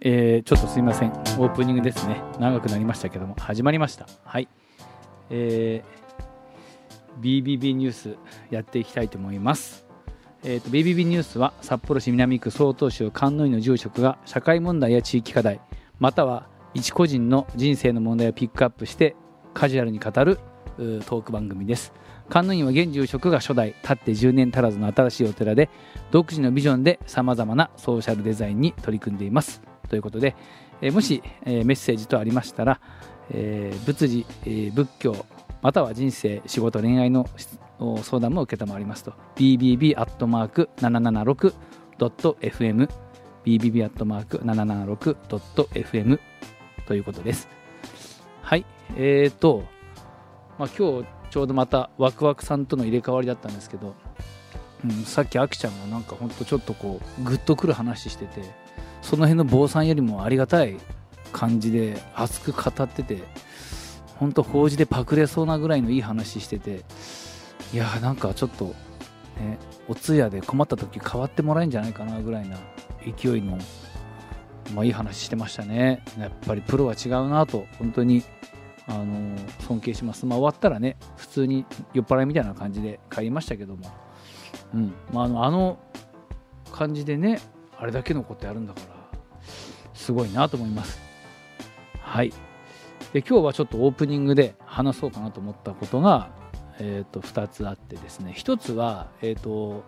ちょっとすいません、オープニングですね、長くなりましたけども始まりました。はい、BBB ニュースやっていきたいと思います。BBB ニュースは札幌市南区曹洞宗観音院の住職が社会問題や地域課題、または一個人の人生の問題をピックアップしてカジュアルに語るトーク番組です。観音院は現住職が初代、たって10年足らずの新しいお寺で、独自のビジョンでさまざまなソーシャルデザインに取り組んでいますということで、もしメッセージとありましたら、仏事、仏教、または人生、仕事、恋愛の相談も受けたまわりますと、 bbb@776.fm bbb@776.fm ということです。はい、今日ちょうどまたワクワクさんとの入れ替わりだったんですけど、さっきあきちゃんがなんかほんとちょっとこうグッとくる話してて、その辺の坊さんよりもありがたい感じで熱く語ってて、ほんと法事でパクれそうなぐらいのいい話してて、いやーなんかちょっと、ね、お通夜で困った時変わってもらえるんじゃないかなぐらいな勢いの、いい話してましたね。やっぱりプロは違うなと本当に尊敬します。終わったらね、普通に酔っ払いみたいな感じで帰りましたけども、あの感じでね、あれだけのことやるんだからすごいなと思います。はい、で今日はちょっとオープニングで話そうかなと思ったことが、2つあってですね、1つは、ちょ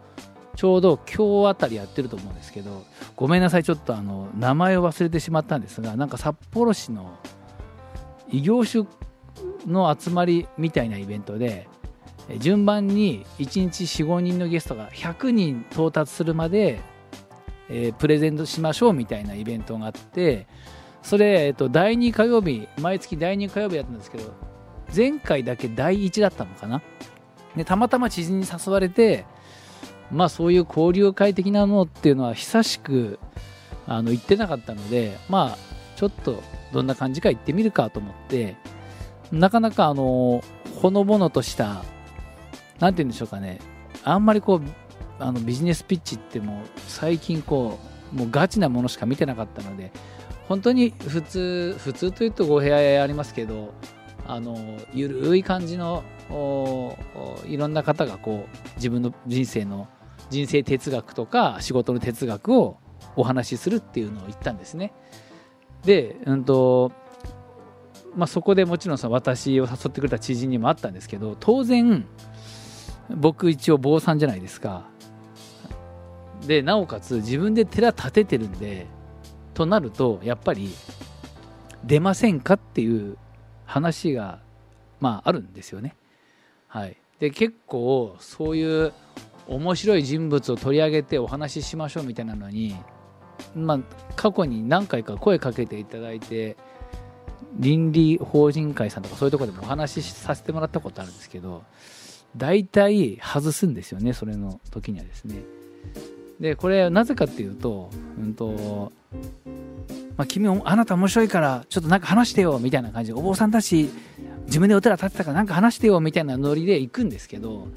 うど今日あたりやってると思うんですけど、ごめんなさい、ちょっと名前を忘れてしまったんですが、なんか札幌市の異業種の集まりみたいなイベントで、順番に1日 4,5 人のゲストが100人到達するまで、プレゼントしましょうみたいなイベントがあって、それ、第2火曜日、毎月第2火曜日やったんですけど、前回だけ第1だったのかな。でたまたま知人に誘われて、そういう交流会的なのっていうのは久しく行ってなかったので、ちょっとどんな感じか行ってみるかと思って、なかなかほのぼのとした、なんて言うんでしょうかね、あんまりこうビジネスピッチってもう最近こうもうガチなものしか見てなかったので、本当に普通というと語弊ありますけど、ゆるい感じのいろんな方がこう自分の人生哲学とか仕事の哲学をお話しするっていうのを言ったんですね。で、そこでもちろん私を誘ってくれた知人にもあったんですけど、当然僕一応坊さんじゃないですか。でなおかつ自分で寺建ててるんで、となるとやっぱり出ませんかっていう話があるんですよね。はい、で結構そういう面白い人物を取り上げてお話ししましょうみたいなのに、過去に何回か声かけていただいて、倫理法人会さんとかそういうところでもお話しさせてもらったことあるんですけど、大体外すんですよね、それの時にはですね。でこれなぜかっていうと、君あなた面白いからちょっとなんか話してよみたいな感じで、お坊さんだし自分でお寺建てたからなんか話してよみたいなノリで行くんですけど、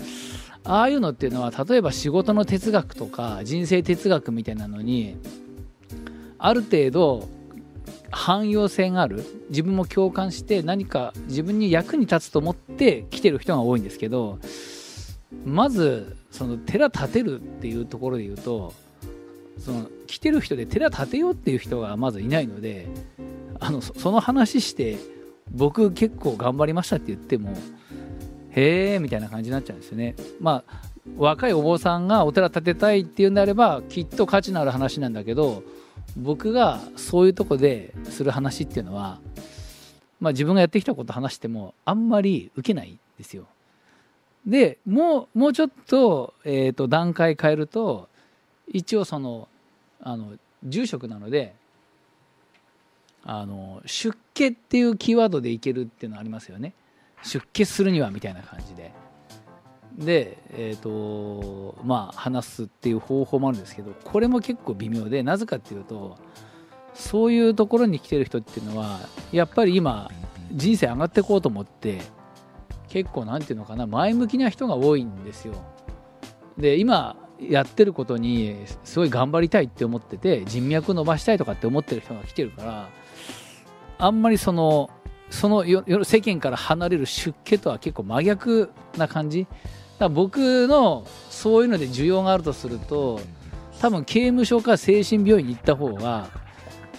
ああいうのっていうのは例えば仕事の哲学とか人生哲学みたいなのにある程度汎用性がある、自分も共感して何か自分に役に立つと思って来てる人が多いんですけど、まずその寺建てるっていうところで言うと、その来てる人で寺建てようっていう人がまずいないので、その話して僕結構頑張りましたって言っても、へーみたいな感じになっちゃうんですよね。若いお坊さんがお寺建てたいっていうんであればきっと価値のある話なんだけど、僕がそういうとこでする話っていうのは、自分がやってきたこと話してもあんまり受けないんですよ。でもうちょっと、段階変えると、一応住職なので出家っていうキーワードでいけるっていうのありますよね。出家するにはみたいな感じで。で、話すっていう方法もあるんですけど、これも結構微妙で、なぜかっていうと、そういうところに来てる人っていうのはやっぱり今人生上がっていこうと思って、結構前向きな人が多いんですよ。で今やってることにすごい頑張りたいって思ってて、人脈伸ばしたいとかって思ってる人が来てるから、あんまりその世間から離れる出家とは結構真逆な感じだ。僕のそういうので需要があるとすると、多分刑務所か精神病院に行った方が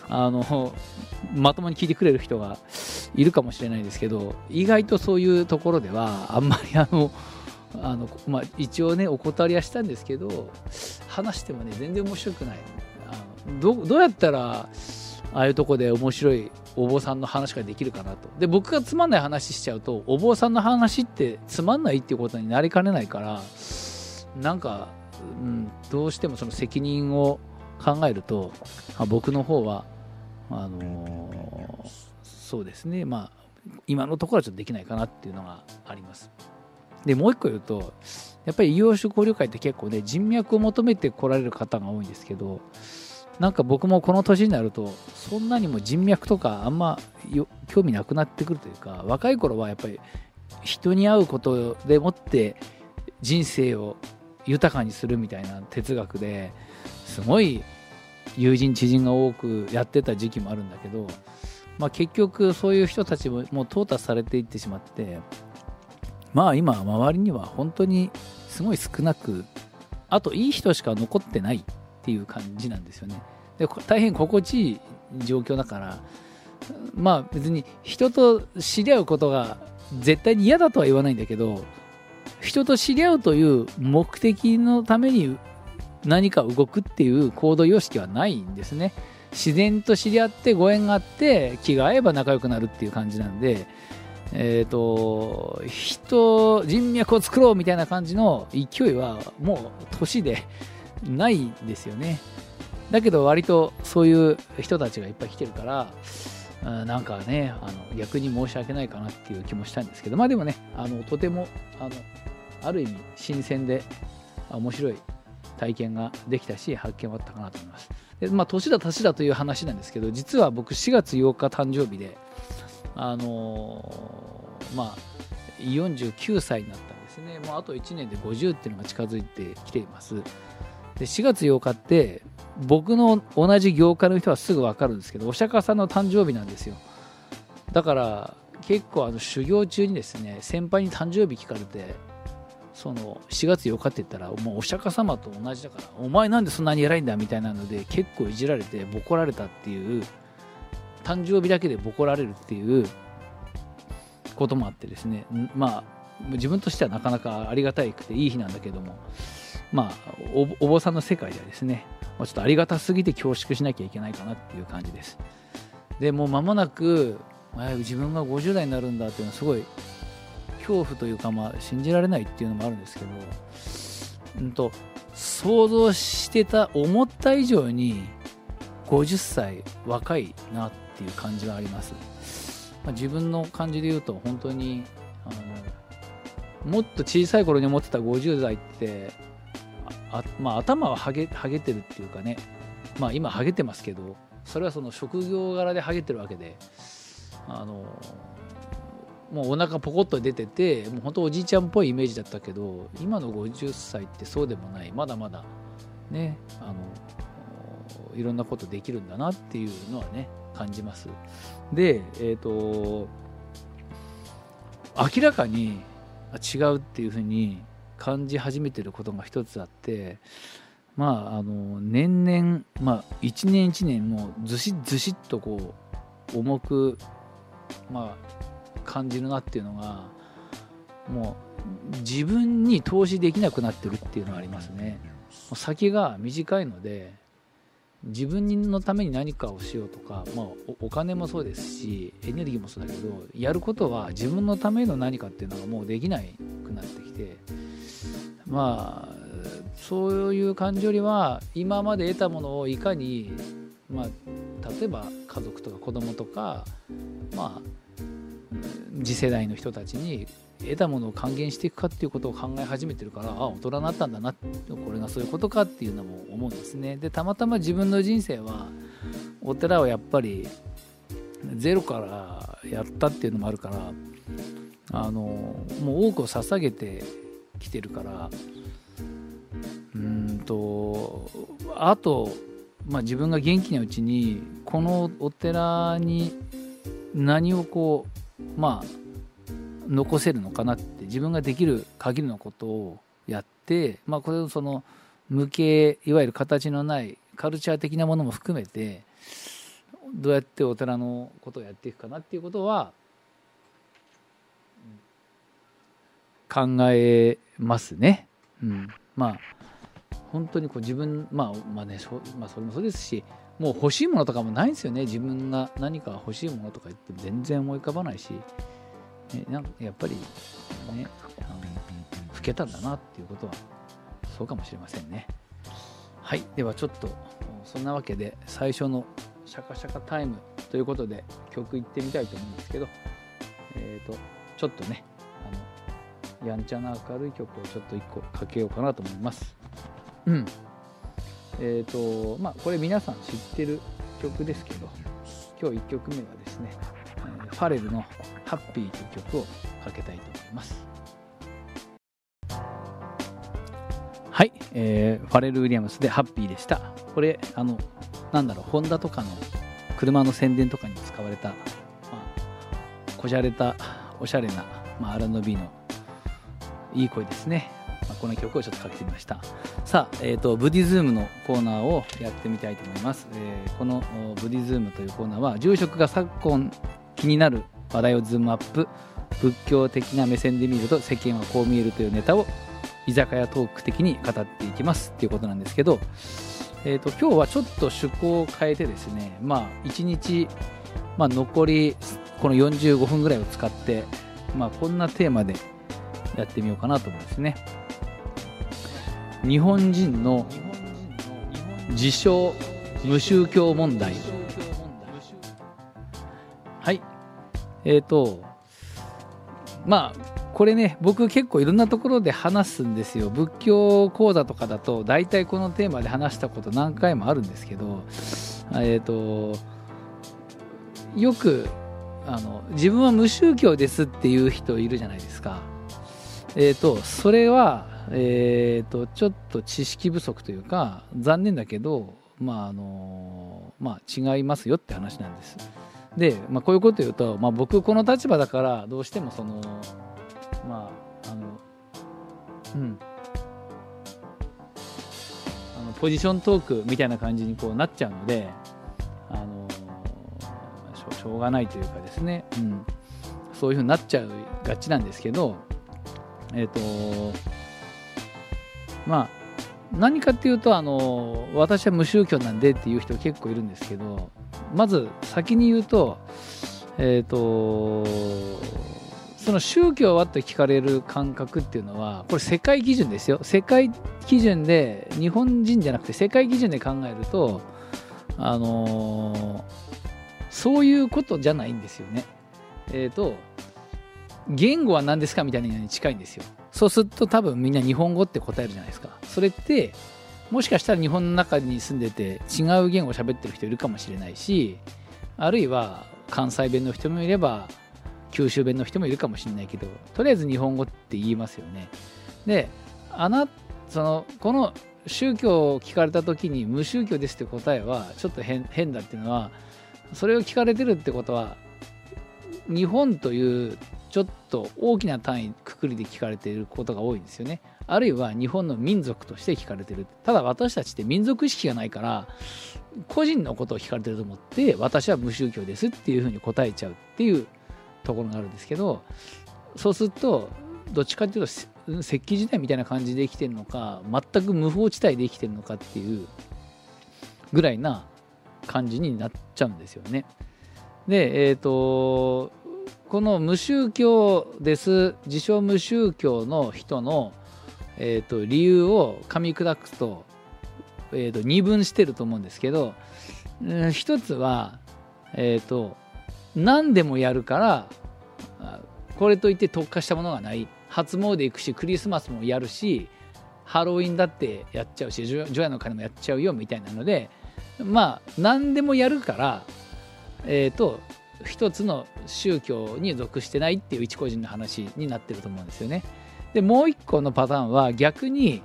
まともに聞いてくれる人がいるかもしれないですけど、意外とそういうところではあんまりまあ、一応ねお断りはしたんですけど、話してもね全然面白くない。どうやったらああいうとこで面白いお坊さんの話ができるかなと。で、僕がつまんない話しちゃうと、お坊さんの話ってつまんないっていうことになりかねないから、なんか、どうしてもその責任を考えると、僕の方はそうですね、まあ今のところはちょっとできないかなっていうのがあります。でもう一個言うと、やっぱり異業種交流会って結構ね人脈を求めて来られる方が多いんですけど、なんか僕もこの年になるとそんなにも人脈とかあんま興味なくなってくるというか、若い頃はやっぱり人に会うことでもって人生を豊かにするみたいな哲学ですごい友人知人が多くやってた時期もあるんだけど、まあ、結局そういう人たちももう淘汰されていってしまって、まあ今周りには本当にすごい少なく、あといい人しか残ってないっていう感じなんですよね。で、大変心地いい状況だから、まあ別に人と知り合うことが絶対に嫌だとは言わないんだけど、人と知り合うという目的のために何か動くっていう行動様式はないんですね。自然と知り合ってご縁があって気が合えば仲良くなるっていう感じなんで、人脈を作ろうみたいな感じの勢いはもう年でないんですよね。だけど割とそういう人たちがいっぱい来てるから、なんかね逆に申し訳ないかなっていう気もしたんですけど、まあでもねとてもある意味新鮮で面白い体験ができたし、発見はあったかなと思います。で、まあ、年だという話なんですけど、実は僕4月8日誕生日でまあ、49歳になったんですね。もうあと1年で50っていうのが近づいてきています。で、4月8日って僕の同じ業界の人はすぐ分かるんですけど、お釈迦さんの誕生日なんですよ。だから結構修行中にですね、先輩に誕生日聞かれて、その4月8日って言ったらもうお釈迦様と同じだから、お前なんでそんなに偉いんだみたいなので結構いじられてボコられたっていう、誕生日だけでボコられるっていうこともあってですね、まあ自分としてはなかなかありがたいくていい日なんだけども、まあ お坊さんの世界ではですね、ちょっとありがたすぎて恐縮しなきゃいけないかなっていう感じです。でもう間もなく自分が50代になるんだっていうのはすごい恐怖というか、まあ信じられないっていうのもあるんですけど、想像してた思った以上に50歳若いなっていう感じはあります。まあ、自分の感じで言うと本当にもっと小さい頃に思ってた50代ってまあ、頭はハゲてるっていうかね、まあ今ハゲてますけど、それはその職業柄でハゲてるわけで、もうお腹ポコッと出てて、もう本当おじいちゃんっぽいイメージだったけど、今の50歳ってそうでもない、まだまだねいろんなことできるんだなっていうのはね感じます。で、明らかに違うっていうふうに感じ始めてることが一つあって、まあ年々、まあ、一年一年もうずしっとこう重く、まあ、感じるなっていうのが、もう自分に投資できなくなってるっていうのはありますね。先が短いので自分のために何かをしようとか、まあ、お金もそうですしエネルギーもそうだけど、やることは自分のための何かっていうのがもうできなくなってきて、まあそういう感じよりは今まで得たものをいかに、まあ、例えば家族とか子供とか、まあ、次世代の人たちに得たものを還元していくかっていうことを考え始めてるから、あ、大人になったんだな、これがそういうことかっていうのも思うんですね。で、たまたま自分の人生はお寺をやっぱりゼロからやったっていうのもあるから、もう多くを捧げてきてるから、あと、まあ、自分が元気なうちにこのお寺に何をこう、まあ、残せるのかなって自分ができる限りのことをやって、まあ、これをその無形いわゆる形のないカルチャー的なものも含めてどうやってお寺のことをやっていくかなっていうことは考えますね、うん、まあ本当にこう自分、それもそうですし、もう欲しいものとかもないんですよね。自分が何か欲しいものとか言っても全然思い浮かばないし、なんかやっぱりね、老けたんだなっていうことはそうかもしれませんね。はい、ではちょっとそんなわけで最初のシャカシャカタイムということで曲いってみたいと思うんですけど、ちょっとねやんちゃな明るい曲をちょっと1個かけようかなと思います。うん。これ皆さん知ってる曲ですけど、今日1曲目はですね、ファレルのハッピーという曲をかけたいと思います。はい、ファレル・ウィリアムスでハッピーでした。これホンダとかの車の宣伝とかに使われた、まあ、こじゃれたおしゃれな、まあ、R&B のいい声ですね。まあ、この曲をちょっとかけてみました。さあ、ブディズームのコーナーをやってみたいと思います。このブディズームというコーナーは住職が昨今気になる話題をズームアップ、仏教的な目線で見ると世間はこう見えるというネタを居酒屋トーク的に語っていきますっていうことなんですけど、今日はちょっと趣向を変えてですね、まあ1日、まあ、残りこの45分ぐらいを使って、まあ、こんなテーマでやってみようかなと思うんですね。日本人の自称無宗教問題。はい、まあこれね、僕結構いろんなところで話すんですよ。仏教講座とかだと大体このテーマで話したこと何回もあるんですけど、よく自分は無宗教ですっていう人いるじゃないですか。それはちょっと知識不足というか残念だけど、違いますよって話なんです。で、まあ、こういうこと言うと、まあ、僕この立場だからどうしてもそのポジショントークみたいな感じにこうなっちゃうので、しょうがないというかですね、うん、そういうふうになっちゃうがちなんですけど、何かっていうと私は無宗教なんでっていう人結構いるんですけど、まず先に言うと、その宗教はと聞かれる感覚っていうのはこれ世界基準ですよ。世界基準で日本人じゃなくて世界基準で考えるとそういうことじゃないんですよね。言語は何ですかみたいなのに近いんですよ。そうすると多分みんな日本語って答えるじゃないですか。それってもしかしたら日本の中に住んでて違う言語を喋ってる人いるかもしれないし、あるいは関西弁の人もいれば九州弁の人もいるかもしれないけど、とりあえず日本語って言いますよね。で、この宗教を聞かれた時に無宗教ですって答えはちょっと 変だっていうのは、それを聞かれてるってことは日本というちょっと大きな単位くくりで聞かれていることが多いんですよね。あるいは日本の民族として聞かれている。ただ私たちって民族意識がないから個人のことを聞かれていると思って私は無宗教ですっていうふうに答えちゃうっていうところがあるんですけど、そうするとどっちかっていうと石器時代みたいな感じで生きてるのか全く無法地帯で生きてるのかっていうぐらいな感じになっちゃうんですよね。で、この無宗教です自称無宗教の人の、理由を噛み砕くと、二分してると思うんですけど、一つは、何でもやるからこれといって特化したものがない。初詣行くしクリスマスもやるしハロウィンだってやっちゃうし除夜の鐘もやっちゃうよみたいなので、まあ何でもやるから一つの宗教に属してないっていう一個人の話になってると思うんですよね。でもう一個のパターンは逆に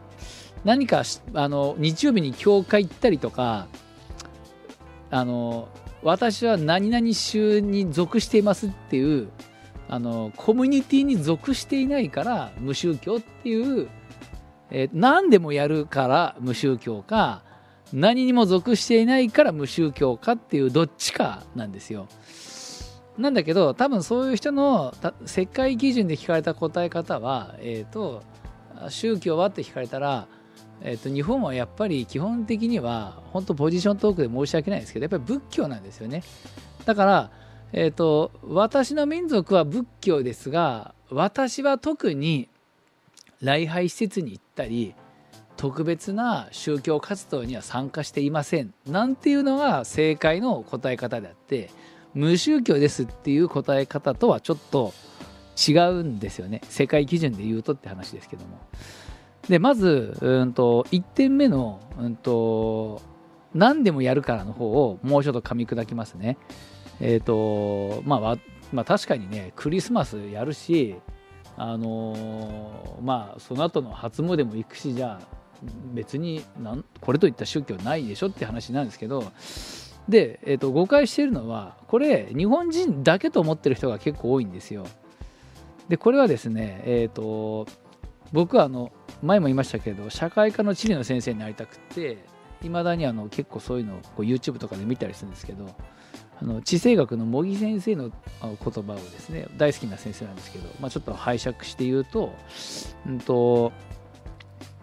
何か日曜日に教会行ったりとか、私は何々宗に属していますっていう、コミュニティに属していないから無宗教っていう、何でもやるから無宗教か、何にも属していないから無宗教かっていうどっちかなんですよ。なんだけど多分そういう人の世界基準で聞かれた答え方は、宗教はって聞かれたら、日本はやっぱり基本的には本当ポジショントークで申し訳ないですけど、やっぱり仏教なんですよね。だから、私の民族は仏教ですが、私は特に礼拝施設に行ったり特別な宗教活動には参加していませんなんていうのが正解の答え方であって、無宗教ですっていう答え方とはちょっと違うんですよね、世界基準で言うとって話ですけども。でまず、1点目の、何でもやるからの方をもうちょっと噛み砕きますね。確かにね、クリスマスやるし、その後の初詣も行くし、じゃあ別にこれといった宗教ないでしょって話なんですけど、で、誤解しているのはこれ日本人だけと思ってる人が結構多いんですよ。でこれはですね、僕は前も言いましたけど社会科の地理の先生になりたくて、いまだに結構そういうのをYouTube とかで見たりするんですけど、地政学の茂木先生の言葉をですね、大好きな先生なんですけど、ちょっと拝借して言うと、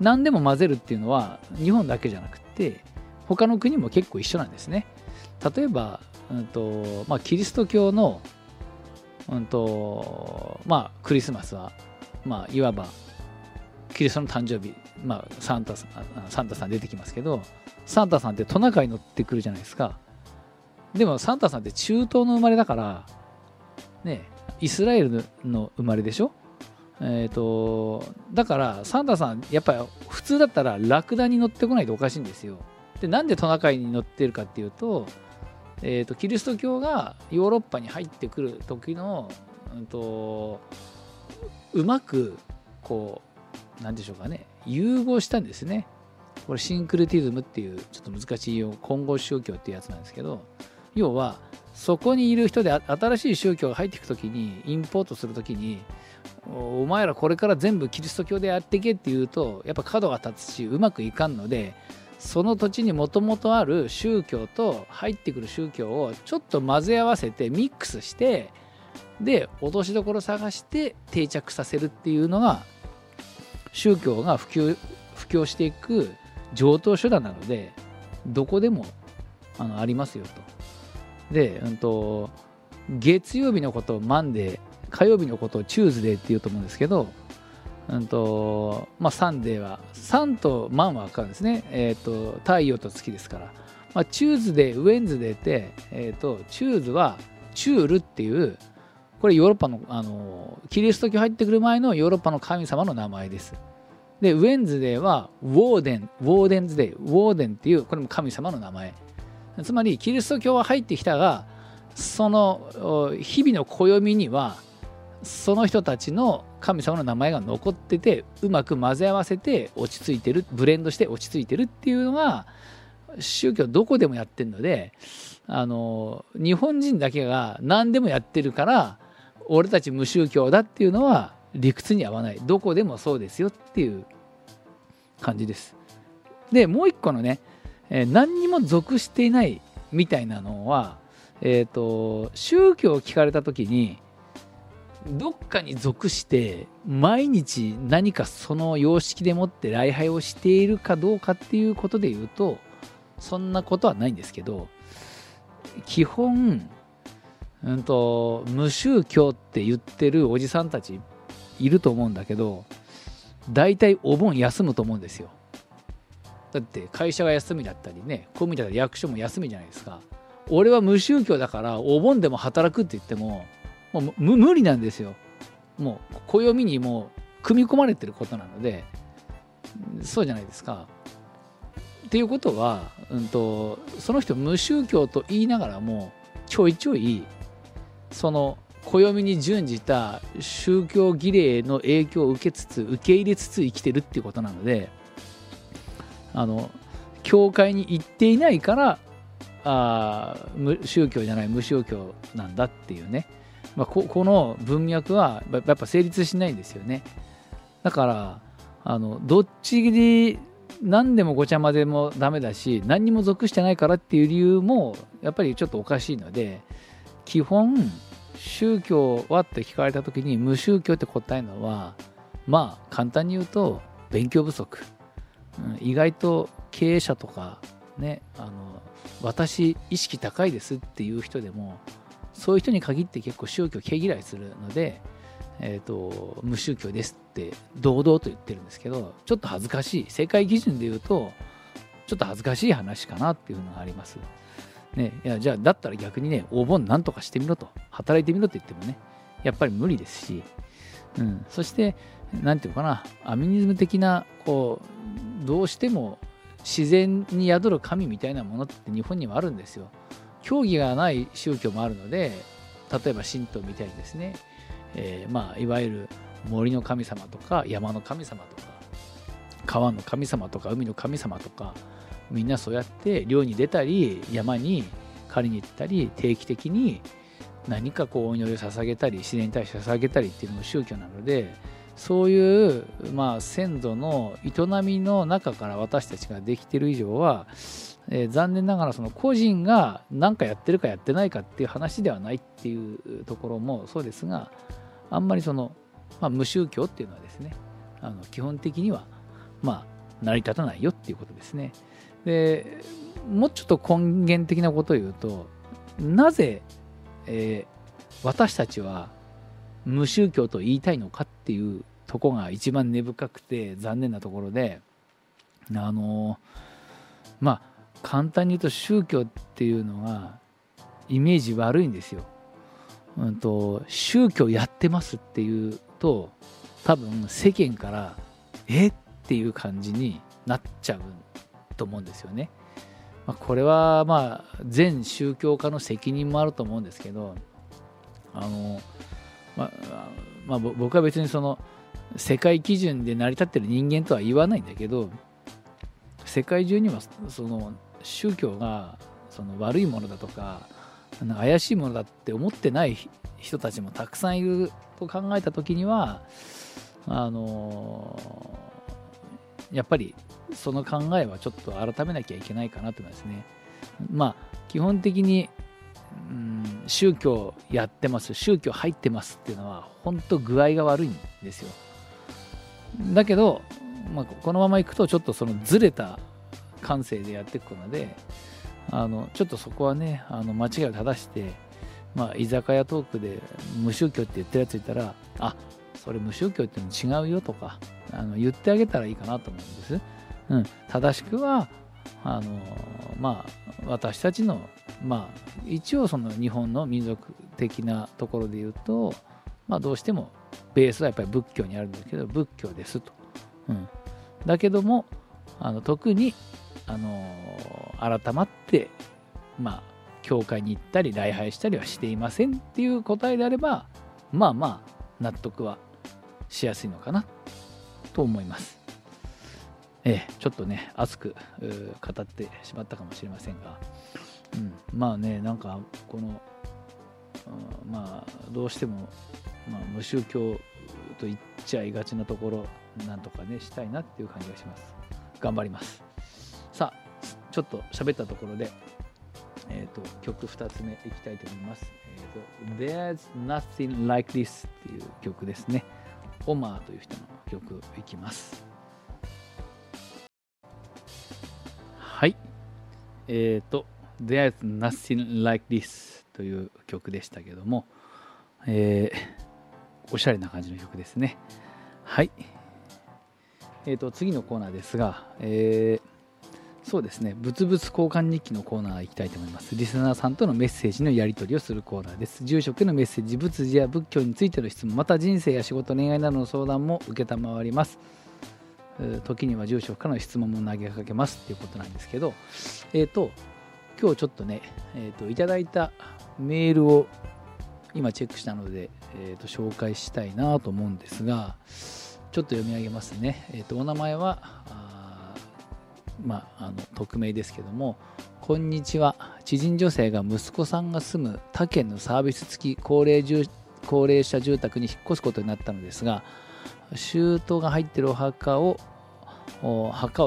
何でも混ぜるっていうのは日本だけじゃなくて他の国も結構一緒なんですね。例えば、キリスト教の、クリスマスは、いわばキリストの誕生日、サンタさん出てきますけど、サンタさんってトナカイ乗ってくるじゃないですか。でもサンタさんって中東の生まれだから、ね、イスラエルの生まれでしょ。だからサンタさんやっぱり普通だったらラクダに乗ってこないとおかしいんですよ。でなんでトナカイに乗ってるかっていうと、キリスト教がヨーロッパに入ってくる時の、うまく何でしょうかね、融合したんですね。これシンクルティズムっていうちょっと難しい混合宗教っていうやつなんですけど、要はそこにいる人で新しい宗教が入っていくときに、インポートするときに、お前らこれから全部キリスト教でやってけっていうとやっぱ角が立つしうまくいかんので、その土地にもともとある宗教と入ってくる宗教をちょっと混ぜ合わせてミックスして、で落としどころ探して定着させるっていうのが宗教が布教していく常套手段なので、どこでもありますよと。で、月曜日のことをマンデー、火曜日のことをチューズデーって言うと思うんですけど、サンデーは3とマンは分かるんですね、太陽と月ですから、チューズデーウェンズデーって、チューズはチュールっていう、これヨーロッパの、キリスト教入ってくる前のヨーロッパの神様の名前です。でウェンズデーはウォーデンズデー、ウォーデンっていう、これも神様の名前。つまりキリスト教は入ってきたが、その日々の暦にはその人たちの神様の名前が残ってて、うまく混ぜ合わせて落ち着いてる、ブレンドして落ち着いてるっていうのが宗教どこでもやってるので、日本人だけが何でもやってるから俺たち無宗教だっていうのは理屈に合わない、どこでもそうですよっていう感じです。でもう一個のね、何にも属していないみたいなのは、宗教を聞かれた時にどっかに属して毎日何かその様式でもって礼拝をしているかどうかっていうことで言うと、そんなことはないんですけど、基本、無宗教って言ってるおじさんたちいると思うんだけど、大体お盆休むと思うんですよ。だって会社が休みだったりね、公務員だったり役所も休みじゃないですか。俺は無宗教だからお盆でも働くって言っても無理なんですよ。もう暦にもう組み込まれてることなので、そうじゃないですか。っていうことは、その人無宗教と言いながらもちょいちょいその暦に準じた宗教儀礼の影響を受けつつ、受け入れつつ生きてるっていうことなので、教会に行っていないから宗教じゃない無宗教なんだっていうね、まあ、この文脈はやっぱ成立しないんですよね。だからどっちで何でもごちゃまでもダメだし、何にも属してないからっていう理由もやっぱりちょっとおかしいので、基本宗教はって聞かれた時に無宗教って答えるのは、まあ簡単に言うと勉強不足、意外と経営者とかね、私意識高いですっていう人でも、そういう人に限って結構宗教毛嫌いするので、無宗教ですって堂々と言ってるんですけど、ちょっと恥ずかしい、世界基準で言うとちょっと恥ずかしい話かなっていうのがありますね。いや、じゃあだったら逆にね、お盆なんとかしてみろと、働いてみろって言ってもね、やっぱり無理ですし、そしてなんていうかな、アミュニズム的なこうどうしても自然に宿る神みたいなものって日本にはあるんですよ。教義がない宗教もあるので、例えば神道みたいにですね、まあいわゆる森の神様とか山の神様とか川の神様とか海の神様とか、みんなそうやって漁に出たり山に狩りに行ったり、定期的に何かこうお祈りを捧げたり自然に対して捧げたりっていうのも宗教なので、そういうまあ先祖の営みの中から私たちができている以上は、残念ながらその個人が何かやってるかやってないかっていう話ではないっていうところもそうですが、あんまりその、まあ、無宗教っていうのはですね、基本的にはまあ成り立たないよっていうことですね。でもうちょっと根源的なことを言うと、なぜ、私たちは無宗教と言いたいのかっていうとこが一番根深くて残念なところで、まあ簡単に言うと宗教っていうのがイメージ悪いんですよ。宗教やってますっていうと、多分世間からえっていう感じになっちゃうと思うんですよね。まあ、これはまあ全宗教家の責任もあると思うんですけど、まあ、僕は別にその世界基準で成り立ってる人間とは言わないんだけど、世界中にはその宗教がその悪いものだとか怪しいものだって思ってない人たちもたくさんいると考えた時には、やっぱりその考えはちょっと改めなきゃいけないかなと思いますね。まあ基本的に宗教やってます、宗教入ってますっていうのは本当具合が悪いんですよ。だけど、まあ、このままいくとちょっとそのずれた感性でやっていくので、ちょっとそこはね、間違いを正して、まあ、居酒屋トークで無宗教って言ってるやついたら、あ、それ無宗教っての違うよとか言ってあげたらいいかなと思うんです。正しくはまあ、私たちの、まあ、一応その日本の民族的なところで言うと、まあ、どうしてもベースはやっぱり仏教にあるんですけど、仏教ですと。だけども特に改まって、まあ、教会に行ったり礼拝したりはしていませんっていう答えであれば、まあまあ納得はしやすいのかなと思います。ちょっとね熱く語ってしまったかもしれませんが、まあね、なんかこの、まあどうしても、まあ、無宗教と言っちゃいがちなところなんとかねしたいなっていう感じがします。頑張ります。さあちょっと喋ったところで、曲2つ目いきたいと思います。There's Nothing Like This っていう曲ですね。オマーという人の曲いきます。はい、There's Nothing Like This という曲でしたけども、おしゃれな感じの曲ですね。はい、次のコーナーですが、そうですね、物々交換日記のコーナー行きたいと思います。リスナーさんとのメッセージのやり取りをするコーナーです。住職のメッセージ、仏事や仏教についての質問、また人生や仕事、恋愛などの相談も承ります。時には住職からの質問も投げかけますということなんですけど、今日ちょっとね、いただいたメールを今チェックしたので、紹介したいなと思うんですが、ちょっと読み上げますね。お名前はまあ、匿名ですけども、こんにちは、知人女性が息子さんが住む他県のサービス付き高齢者住宅に引っ越すことになったのですが、舅が入っている墓を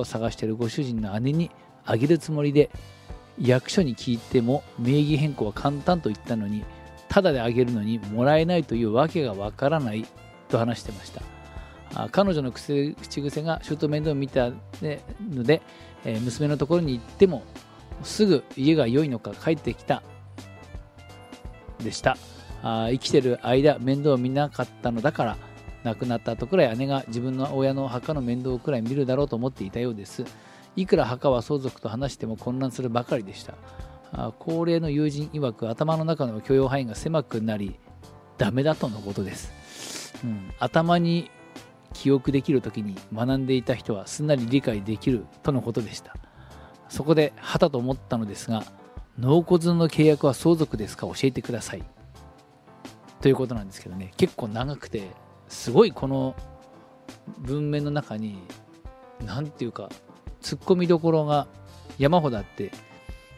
探しているご主人の姉にあげるつもりで、役所に聞いても名義変更は簡単と言ったのに、ただであげるのにもらえないというわけがわからないと話してました。彼女の口癖がシュート面倒を見たので、娘のところに行ってもすぐ家が良いのか帰ってきたでした。生きてる間面倒を見なかったのだから、亡くなった後くらい姉が自分の親の墓の面倒くらい見るだろうと思っていたようです。いくら墓は相続と話しても混乱するばかりでした。高齢の友人曰く、頭の中の許容範囲が狭くなりダメだとのことです。頭に記憶できる時に学んでいた人はすんなり理解できるとのことでした。そこではたと思ったのですが、納骨の契約は相続ですか、教えてくださいということなんですけどね。結構長くて、すごいこの文面の中になんていうか突っ込みどころが山ほどあって、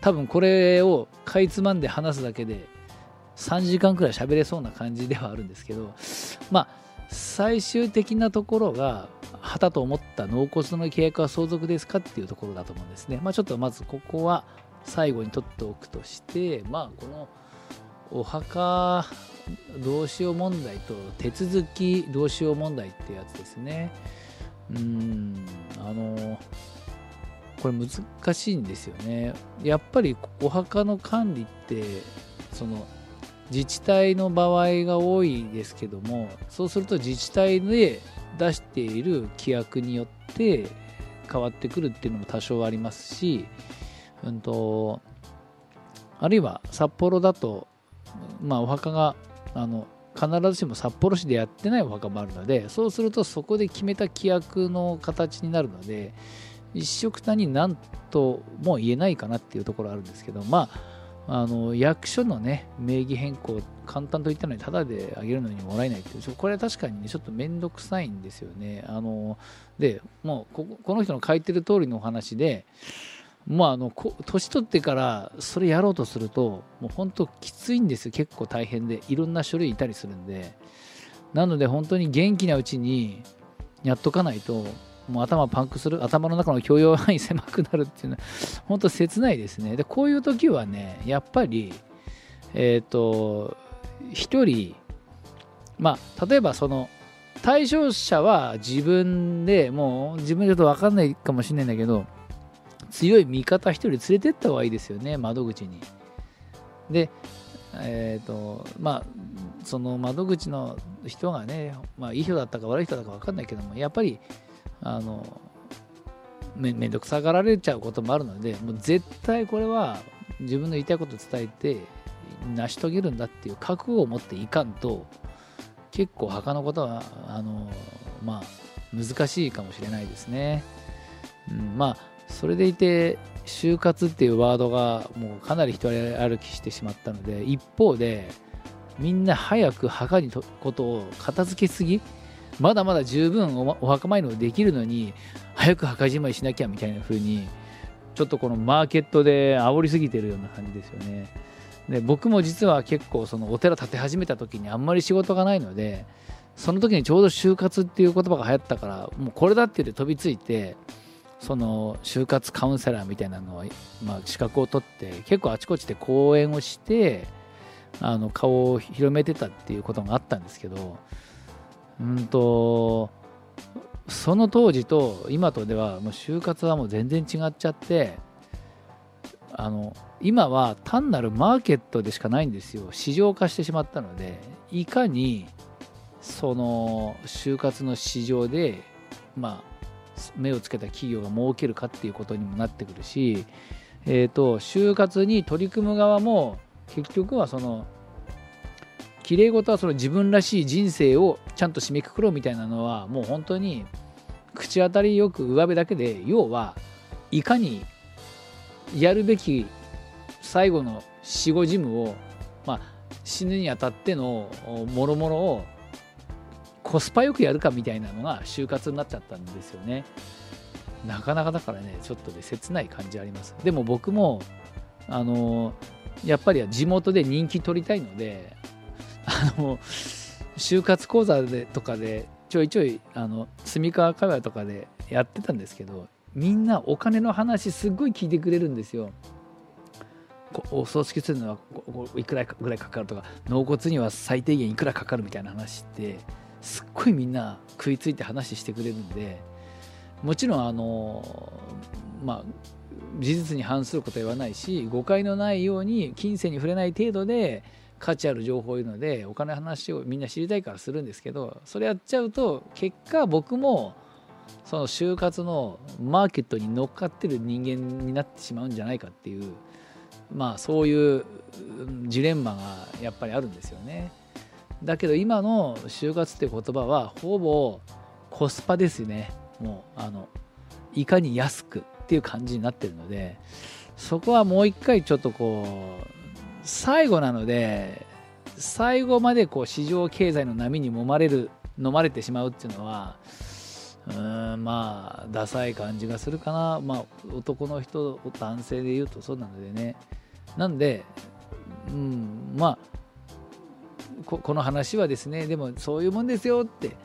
多分これをかいつまんで話すだけで3時間くらい喋れそうな感じではあるんですけど、まあ最終的なところが、はたと思った納骨の契約は相続ですかっていうところだと思うんですね。ちょっとまずここは最後に取っておくとして、このお墓どうしよう問題と手続きどうしよう問題ってやつですね。これ難しいんですよね。やっぱりお墓の管理ってその自治体の場合が多いですけども、そうすると自治体で出している規約によって変わってくるっていうのも多少ありますし、あるいは札幌だと、お墓が必ずしも札幌市でやってないお墓もあるので、そうするとそこで決めた規約の形になるので、一色単に何とも言えないかなっていうところあるんですけど、役所のね名義変更簡単と言ったのにただであげるのにもらえないっていう、これは確かにねちょっと面倒くさいんですよね。でもう この人の書いてる通りのお話で、年取ってからそれやろうとするともう本当きついんですよ。結構大変でいろんな書類いたりするんで、なので本当に元気なうちにやっとかないと、もう頭パンクする、頭の中の許容範囲狭くなるっていうのは本当切ないですね。でこういう時はね、やっぱり一人、例えばその対象者は自分でもう自分でちょっと分かんないかもしれないんだけど、強い味方一人連れてった方がいいですよね、窓口に。でその窓口の人がね、いい人だったか悪い人だったか分かんないけども、やっぱりめんどくさがられちゃうこともあるので、もう絶対これは自分の言いたいことを伝えて成し遂げるんだっていう覚悟を持っていかんと、結構墓のことは難しいかもしれないですね。それでいて就活っていうワードがもうかなり一人歩きしてしまったので、一方でみんな早く墓のことを片付けすぎ、まだまだ十分お墓参りもできるのに早く墓じまいしなきゃみたいな風に、ちょっとこのマーケットで煽りすぎてるような感じですよね。で僕も実は結構そのお寺建て始めた時にあんまり仕事がないので、その時にちょうど就活っていう言葉が流行ったから、もうこれだって言って飛びついて、その就活カウンセラーみたいなのを、資格を取って、結構あちこちで講演をして、顔を広めてたっていうことがあったんですけど、その当時と今とではもう就活はもう全然違っちゃって、今は単なるマーケットでしかないんですよ。市場化してしまったので、いかにその就活の市場で、目をつけた企業が儲けるかっていうことにもなってくるし、就活に取り組む側も結局はそのきれい事はその自分らしい人生をちゃんと締めくくろうみたいなのは、もう本当に口当たりよく上辺だけで、要はいかにやるべき最後の死後事務を、死ぬにあたってのもろもろをコスパよくやるかみたいなのが就活になっちゃったんですよね。なかなかだからね、ちょっとで切ない感じあります。でも僕もやっぱり地元で人気取りたいので、就活講座でとかでちょいちょい住川会話とかでやってたんですけど、みんなお金の話すごい聞いてくれるんですよ。お葬式するのはいくらぐらいかかるとか、納骨には最低限いくらかかるみたいな話ってすっごいみんな食いついて話してくれるんで、もちろんまあ事実に反することは言わないし、誤解のないように金銭に触れない程度で価値ある情報を言うので、お金の話をみんな知りたいからするんですけど、それやっちゃうと結果僕もその就活のマーケットに乗っかってる人間になってしまうんじゃないかっていう、まあそういうジレンマがやっぱりあるんですよね。だけど今の就活って言葉はほぼコスパですね。もういかに安くっていう感じになってるので、そこはもう一回ちょっとこう最後なので、最後までこう市場経済の波に飲まれてしまうっていうのは、まあダサい感じがするかな。まあ男の人、男性で言うとそうなのでね。なんで、まあこの話はですね、でもそういうもんですよって、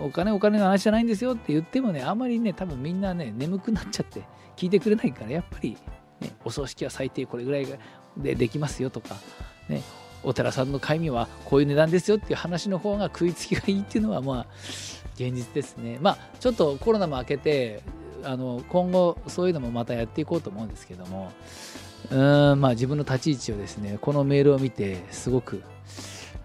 お金の話じゃないんですよって言ってもね、あんまりね、多分みんなね、眠くなっちゃって聞いてくれないから、やっぱり、ね、お葬式は最低これぐらいでできますよとか、ね、お寺さんの戒名はこういう値段ですよっていう話の方が食いつきがいいっていうのは、まあ現実ですね。まあちょっとコロナも明けて、今後そういうのもまたやっていこうと思うんですけども、まあ自分の立ち位置をですね、このメールを見てすごく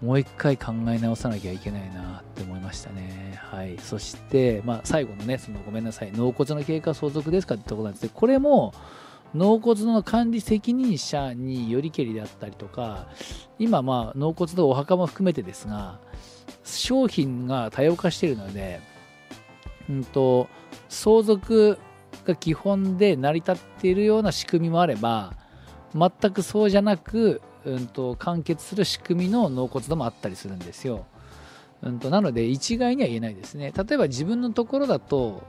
もう一回考え直さなきゃいけないなって思いましたね。はい、そして、まあ、最後のね、そのごめんなさい、納骨の経過相続ですかってところなんですけど、これも納骨の管理責任者によりけりだったりとか、今、まあ、納骨とお墓も含めてですが、商品が多様化しているので、相続が基本で成り立っているような仕組みもあれば、全くそうじゃなく完結する仕組みの納骨度もあったりするんですよ。なので一概には言えないですね。例えば自分のところだと、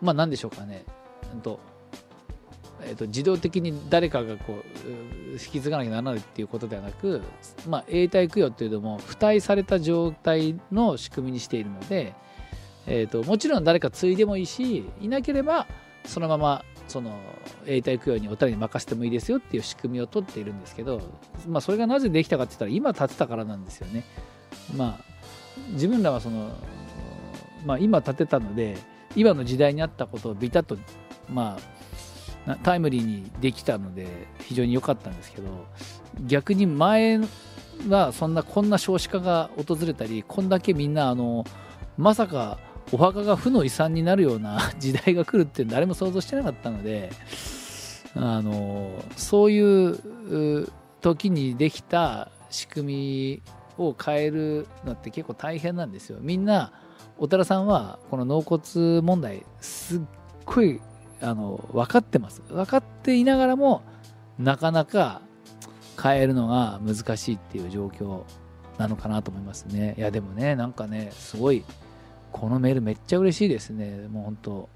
まあ何でしょうかね、自動的に誰かがこう引き継がなきゃならないっていうことではなく、まあ、永代供養っていうのも付帯された状態の仕組みにしているので、もちろん誰か継いでもいいし、いなければそのままその永代供養にお寺に任せてもいいですよっていう仕組みを取っているんですけど、まあ、それがなぜできたかって言ったら今建てたからなんですよね。まあ自分らはまあ、今建てたので今の時代にあったことをビタッと、まあ、タイムリーにできたので非常に良かったんですけど、逆に前はこんな少子化が訪れたり、こんだけみんなまさかお墓が負の遺産になるような時代が来るって誰も想像してなかったので、そういう時にできた仕組みを変えるのって結構大変なんですよ。みんなお寺さんはこの納骨問題すっごい分かってます。分かっていながらもなかなか変えるのが難しいっていう状況なのかなと思いますね。いやでもね、なんかね、すごいこのメールめっちゃ嬉しいですね。もう本当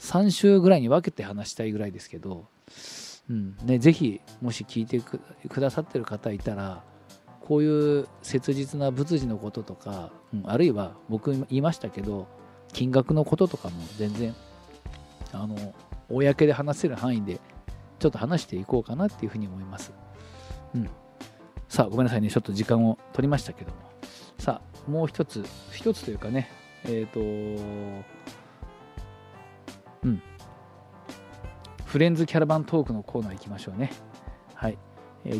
3週ぐらいに分けて話したいぐらいですけど、ね、ぜひもし聞いてくださってる方いたら、こういう切実な仏事のこととか、あるいは僕言いましたけど金額のこととかも全然公で話せる範囲でちょっと話していこうかなっていうふうに思います。さあごめんなさいね、ちょっと時間を取りましたけども、さあもう一つというかね、フレンズキャラバントークのコーナー行きましょうね。はい、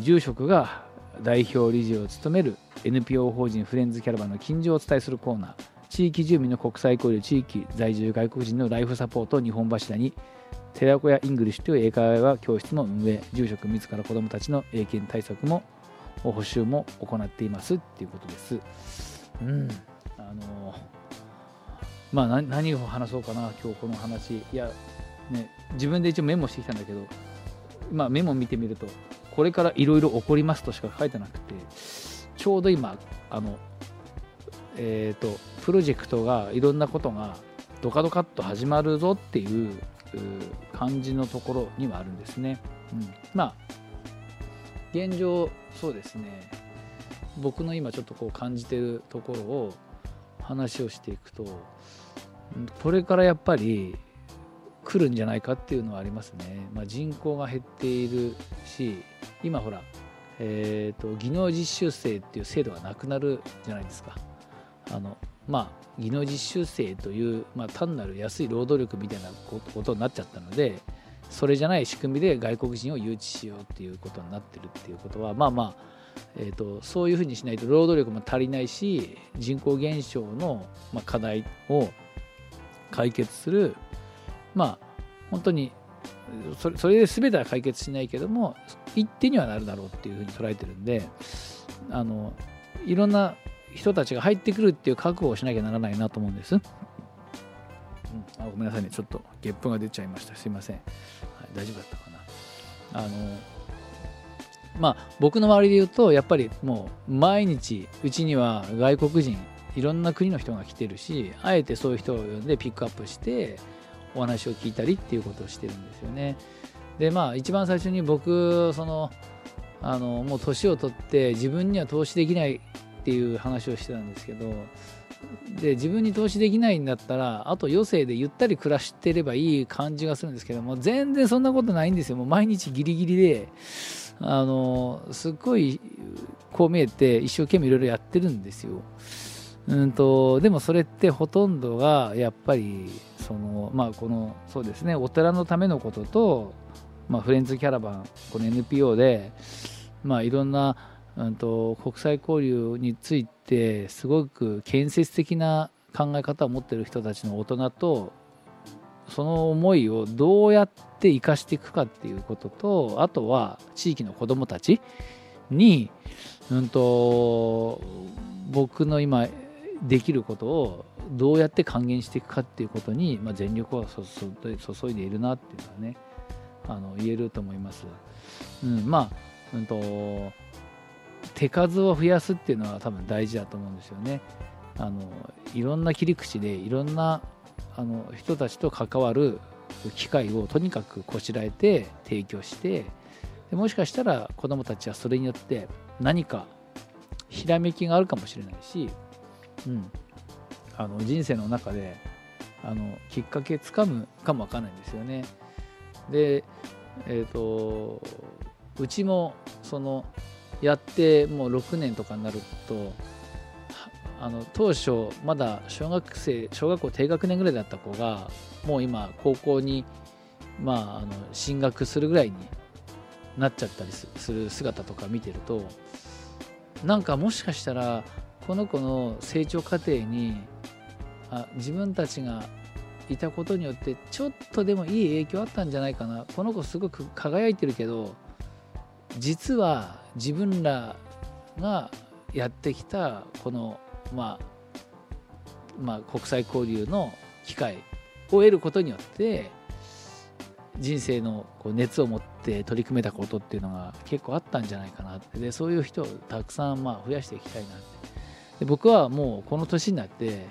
住職が代表理事を務める NPO 法人フレンズキャラバンの近所をお伝えするコーナー、地域住民の国際交流、地域在住外国人のライフサポートを日本柱に、寺子屋イングリッシュという英会話教室の運営、住職自ら子どもたちの英検対策も補修も行っていますっていうことです。まあ何を話そうかな今日この話。いや、ね、自分で一応メモしてきたんだけど、まあ、メモ見てみるとこれからいろいろ起こりますとしか書いてなくて、ちょうど今プロジェクトがいろんなことがドカドカっと始まるぞっていう感じのところにはあるんですね、うん、まあ現状そうですね、僕の今ちょっとこう感じてるところを話をしていくと、これからやっぱり来るんじゃないかっていうのはありますね、まあ、人口が減っているし、今ほら、技能実習生っていう制度がなくなるじゃないですか。まあ、技能実習生という、まあ、単なる安い労働力みたいなことになっちゃったので、それじゃない仕組みで外国人を誘致しようっていうことになってるっていうことは、まあまあ、そういうふうにしないと労働力も足りないし、人口減少の、まあ、課題を解決する、まあ本当にそれで全ては解決しないけども一手にはなるだろうっていうふうに捉えてるんで、いろんな人たちが入ってくるっていう覚悟をしなきゃならないなと思うんです、うん、あ、ごめんなさいね、ちょっとゲップが出ちゃいました、すいません、はい、大丈夫だったかな。まあ僕の周りで言うとやっぱりもう毎日うちには外国人いろんな国の人が来てるし、あえてそういう人を呼んでピックアップしてお話を聞いたりっていうことをしてるんですよね。でまあ一番最初に僕もう年を取って自分には投資できないっていう話をしてたんですけど、で自分に投資できないんだったらあと余生でゆったり暮らしてればいい感じがするんですけども、全然そんなことないんですよ。もう毎日ギリギリで、すっごいこう見えて一生懸命いろいろやってるんですよ。でもそれってほとんどがやっぱりまあこのそうですね、お寺のためのことと、まあ、フレンズキャラバン、この NPO で、まあ、いろんな、国際交流についてすごく建設的な考え方を持っている人たちの大人と、その思いをどうやって生かしていくかっていうことと、あとは地域の子どもたちに、僕の今できることをどうやって還元していくかっていうことに、まあ、全力を注いでいるなっていうのはね、言えると思います、うん、まあ、手数を増やすっていうのは多分大事だと思うんですよね。いろんな切り口でいろんな人たちと関わる機会をとにかくこしらえて提供して、でもしかしたら子どもたちはそれによって何かひらめきがあるかもしれないし、うん、人生の中できっかけつかむかもわかんないんですよね。で、うちもやってもう6年とかになると、当初まだ小学校低学年ぐらいだった子がもう今高校に、まあ、進学するぐらいになっちゃったりする姿とか見てると、なんかもしかしたらこの子の成長過程に自分たちがいたことによってちょっとでもいい影響あったんじゃないかな、この子すごく輝いてるけど実は自分らがやってきたこの、まあ国際交流の機会を得ることによって人生のこう熱を持って取り組めたことっていうのが結構あったんじゃないかなって、でそういう人をたくさん増やしていきたいなって、で僕はもうこの年になって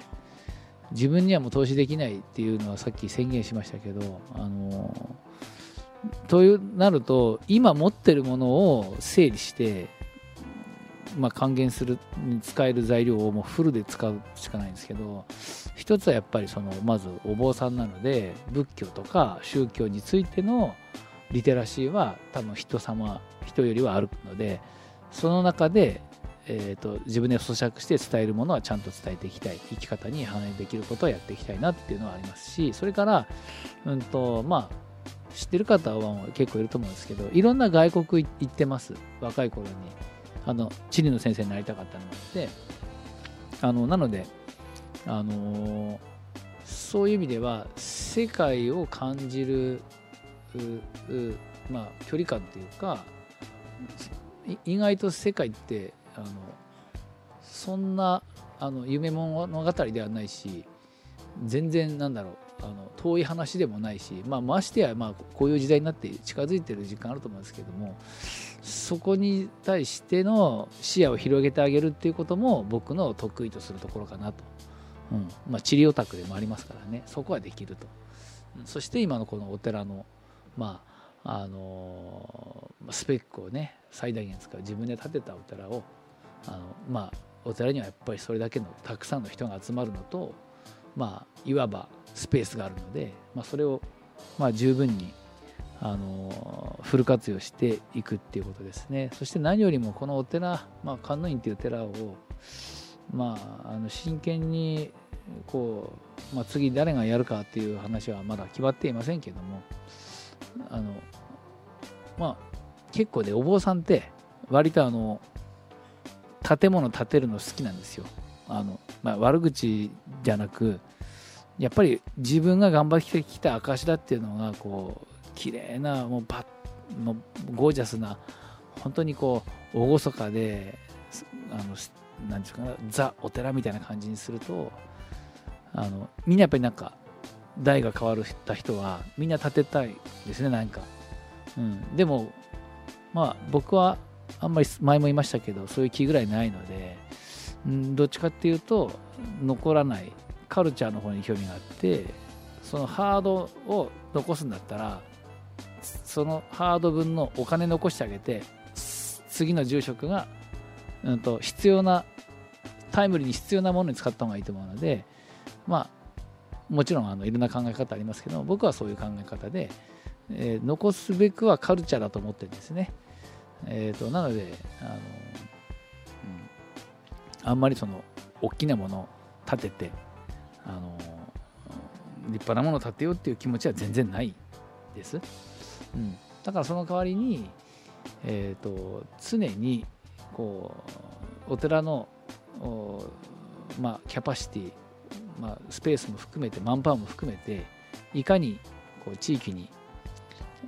自分にはもう投資できないっていうのはさっき宣言しましたけど、となると今持ってるものを整理して、まあ、還元する使える材料をもうフルで使うしかないんですけど、一つはやっぱりまずお坊さんなので仏教とか宗教についてのリテラシーは多分人よりはあるので、その中で、自分で咀嚼して伝えるものはちゃんと伝えていきたい、生き方に反映できることをやっていきたいなっていうのはありますし、それからまあ知ってる方は結構いると思うんですけど、いろんな外国行ってます。若い頃に地理の先生になりたかったのもあって、なのでそういう意味では世界を感じるまあ距離感というか、意外と世界ってそんな夢物語ではないし、全然なんだろう遠い話でもないし、まあ、ましてやこういう時代になって近づいてる時間あると思うんですけども、そこに対しての視野を広げてあげるっていうことも僕の得意とするところかなとまあ、チリオタクでもありますからね、そこはできると。そして今のこのお寺の、まあスペックをね最大限使う、自分で建てたお寺をまあお寺にはやっぱりそれだけのたくさんの人が集まるのと、まあ、いわばスペースがあるので、まあ、それをまあ十分にフル活用していくっていうことですね。そして何よりもこのお寺、まあ、観音院っていう寺を、まあ、真剣にこう、まあ、次誰がやるかっていう話はまだ決まっていませんけども、まあ、結構ねお坊さんって割と建物建てるの好きなんですよ。まあ、悪口じゃなくやっぱり自分が頑張ってきた証だっていうのがこう綺麗なもうゴージャスな本当にこう厳かでなんていうかな、ザ・お寺みたいな感じにするとみんなやっぱりなんか代が変わった人はみんな建てたいですね、なんか、うん、でもまあ僕はあんまり前も言いましたけどそういう気ぐらいないので、どっちかっていうと残らないカルチャーの方に興味があって、そのハードを残すんだったらそのハード分のお金残してあげて、次の住職が、必要なタイムリーに必要なものに使った方がいいと思うので、まあ、もちろんいろんな考え方ありますけど僕はそういう考え方で、残すべくはカルチャーだと思ってるんですね。なのであんまりその大きなものを建てて立派なものを建てようっていう気持ちは全然ないです、だからその代わりに、常にこうお寺のまあ、キャパシティ、まあ、スペースも含めてマンパワーも含めていかにこう地域に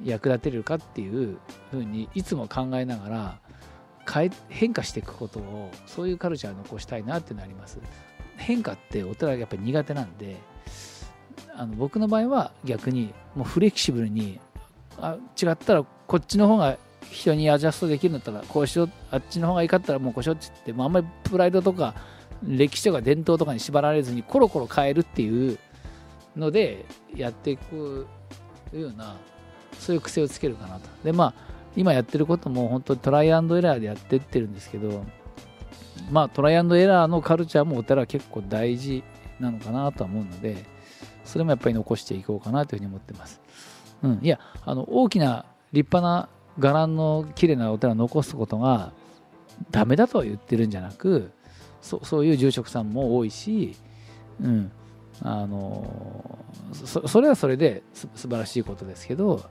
役立てるかっていうふうにいつも考えながら変化していくことを、そういうカルチャーを残したいなってなります。変化ってお寺がやっぱり苦手なんで、僕の場合は逆にもうフレキシブルに、違ったらこっちの方が人にアジャストできるんだったらこうしよう、あっちの方がいいかったらもうこうしようって言って、もうあんまりプライドとか歴史とか伝統とかに縛られずにコロコロ変えるっていうのでやっていくような、そういう癖をつけるかなと。でまあ今やってることも本当にトライアンドエラーでやってってるんですけど、まあトライアンドエラーのカルチャーもお寺は結構大事なのかなとは思うので、それもやっぱり残していこうかなというふうに思ってます。いや大きな立派な伽藍の綺麗なお寺を残すことがダメだとは言ってるんじゃなく、そういう住職さんも多いし、それはそれで素晴らしいことですけど、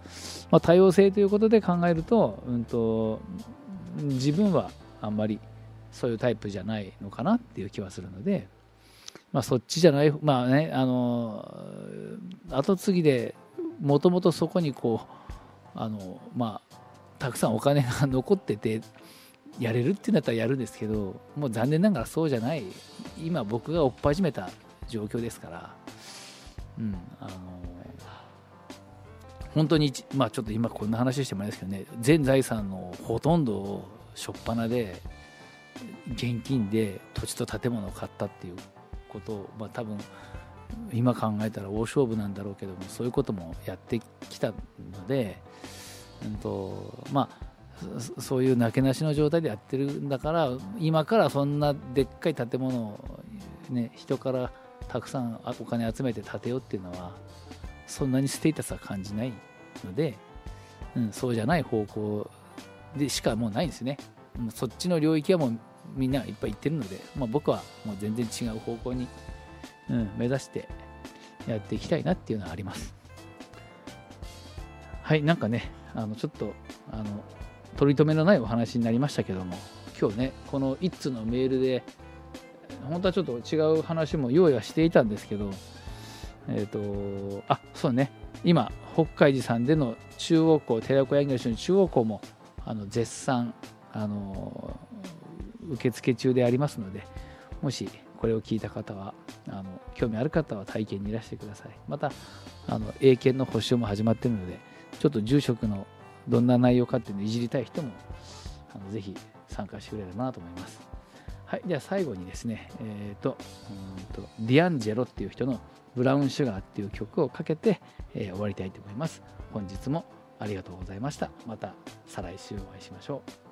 まあ、多様性ということで考えると、自分はあんまりそういうタイプじゃないのかなっていう気はするので。まあ、そっちじゃない、まあね、後継ぎでもともとそこにこうまあ、たくさんお金が残っててやれるっていうんだったらやるんですけど、もう残念ながらそうじゃない、今僕が追っ始めた状況ですから、本当に、まあ、ちょっと今こんな話してもあれですけどね、全財産のほとんどを初っ端で現金で土地と建物を買ったっていうことを、まあ、多分今考えたら大勝負なんだろうけども、そういうこともやってきたので、まあ、そういうなけなしの状態でやってるんだから、今からそんなでっかい建物を、ね、人からたくさんお金集めて建てようっていうのはそんなにステータスは感じないので、そうじゃない方向でしかもうないんですね。そっちの領域はもうみんないっぱい行ってるので、まあ、僕はもう全然違う方向に、目指してやっていきたいなっていうのはあります。はい、なんかねちょっと取り留めのないお話になりましたけども、今日ねこの1通のメールで本当はちょっと違う話も用意はしていたんですけど、あ、そうね、今北海寺さんでの中央校、寺子屋の中央校も絶賛受付中でありますので、もしこれを聞いた方は興味ある方は体験にいらしてください。また英検の補習も始まっているので、ちょっと住職のどんな内容かっていうのをいじりたい人もぜひ参加してくれればなと思います。はい、では最後にですね、ディアンジェロっていう人のブラウンシュガーっていう曲をかけて、終わりたいと思います。本日もありがとうございました。また再来週お会いしましょう。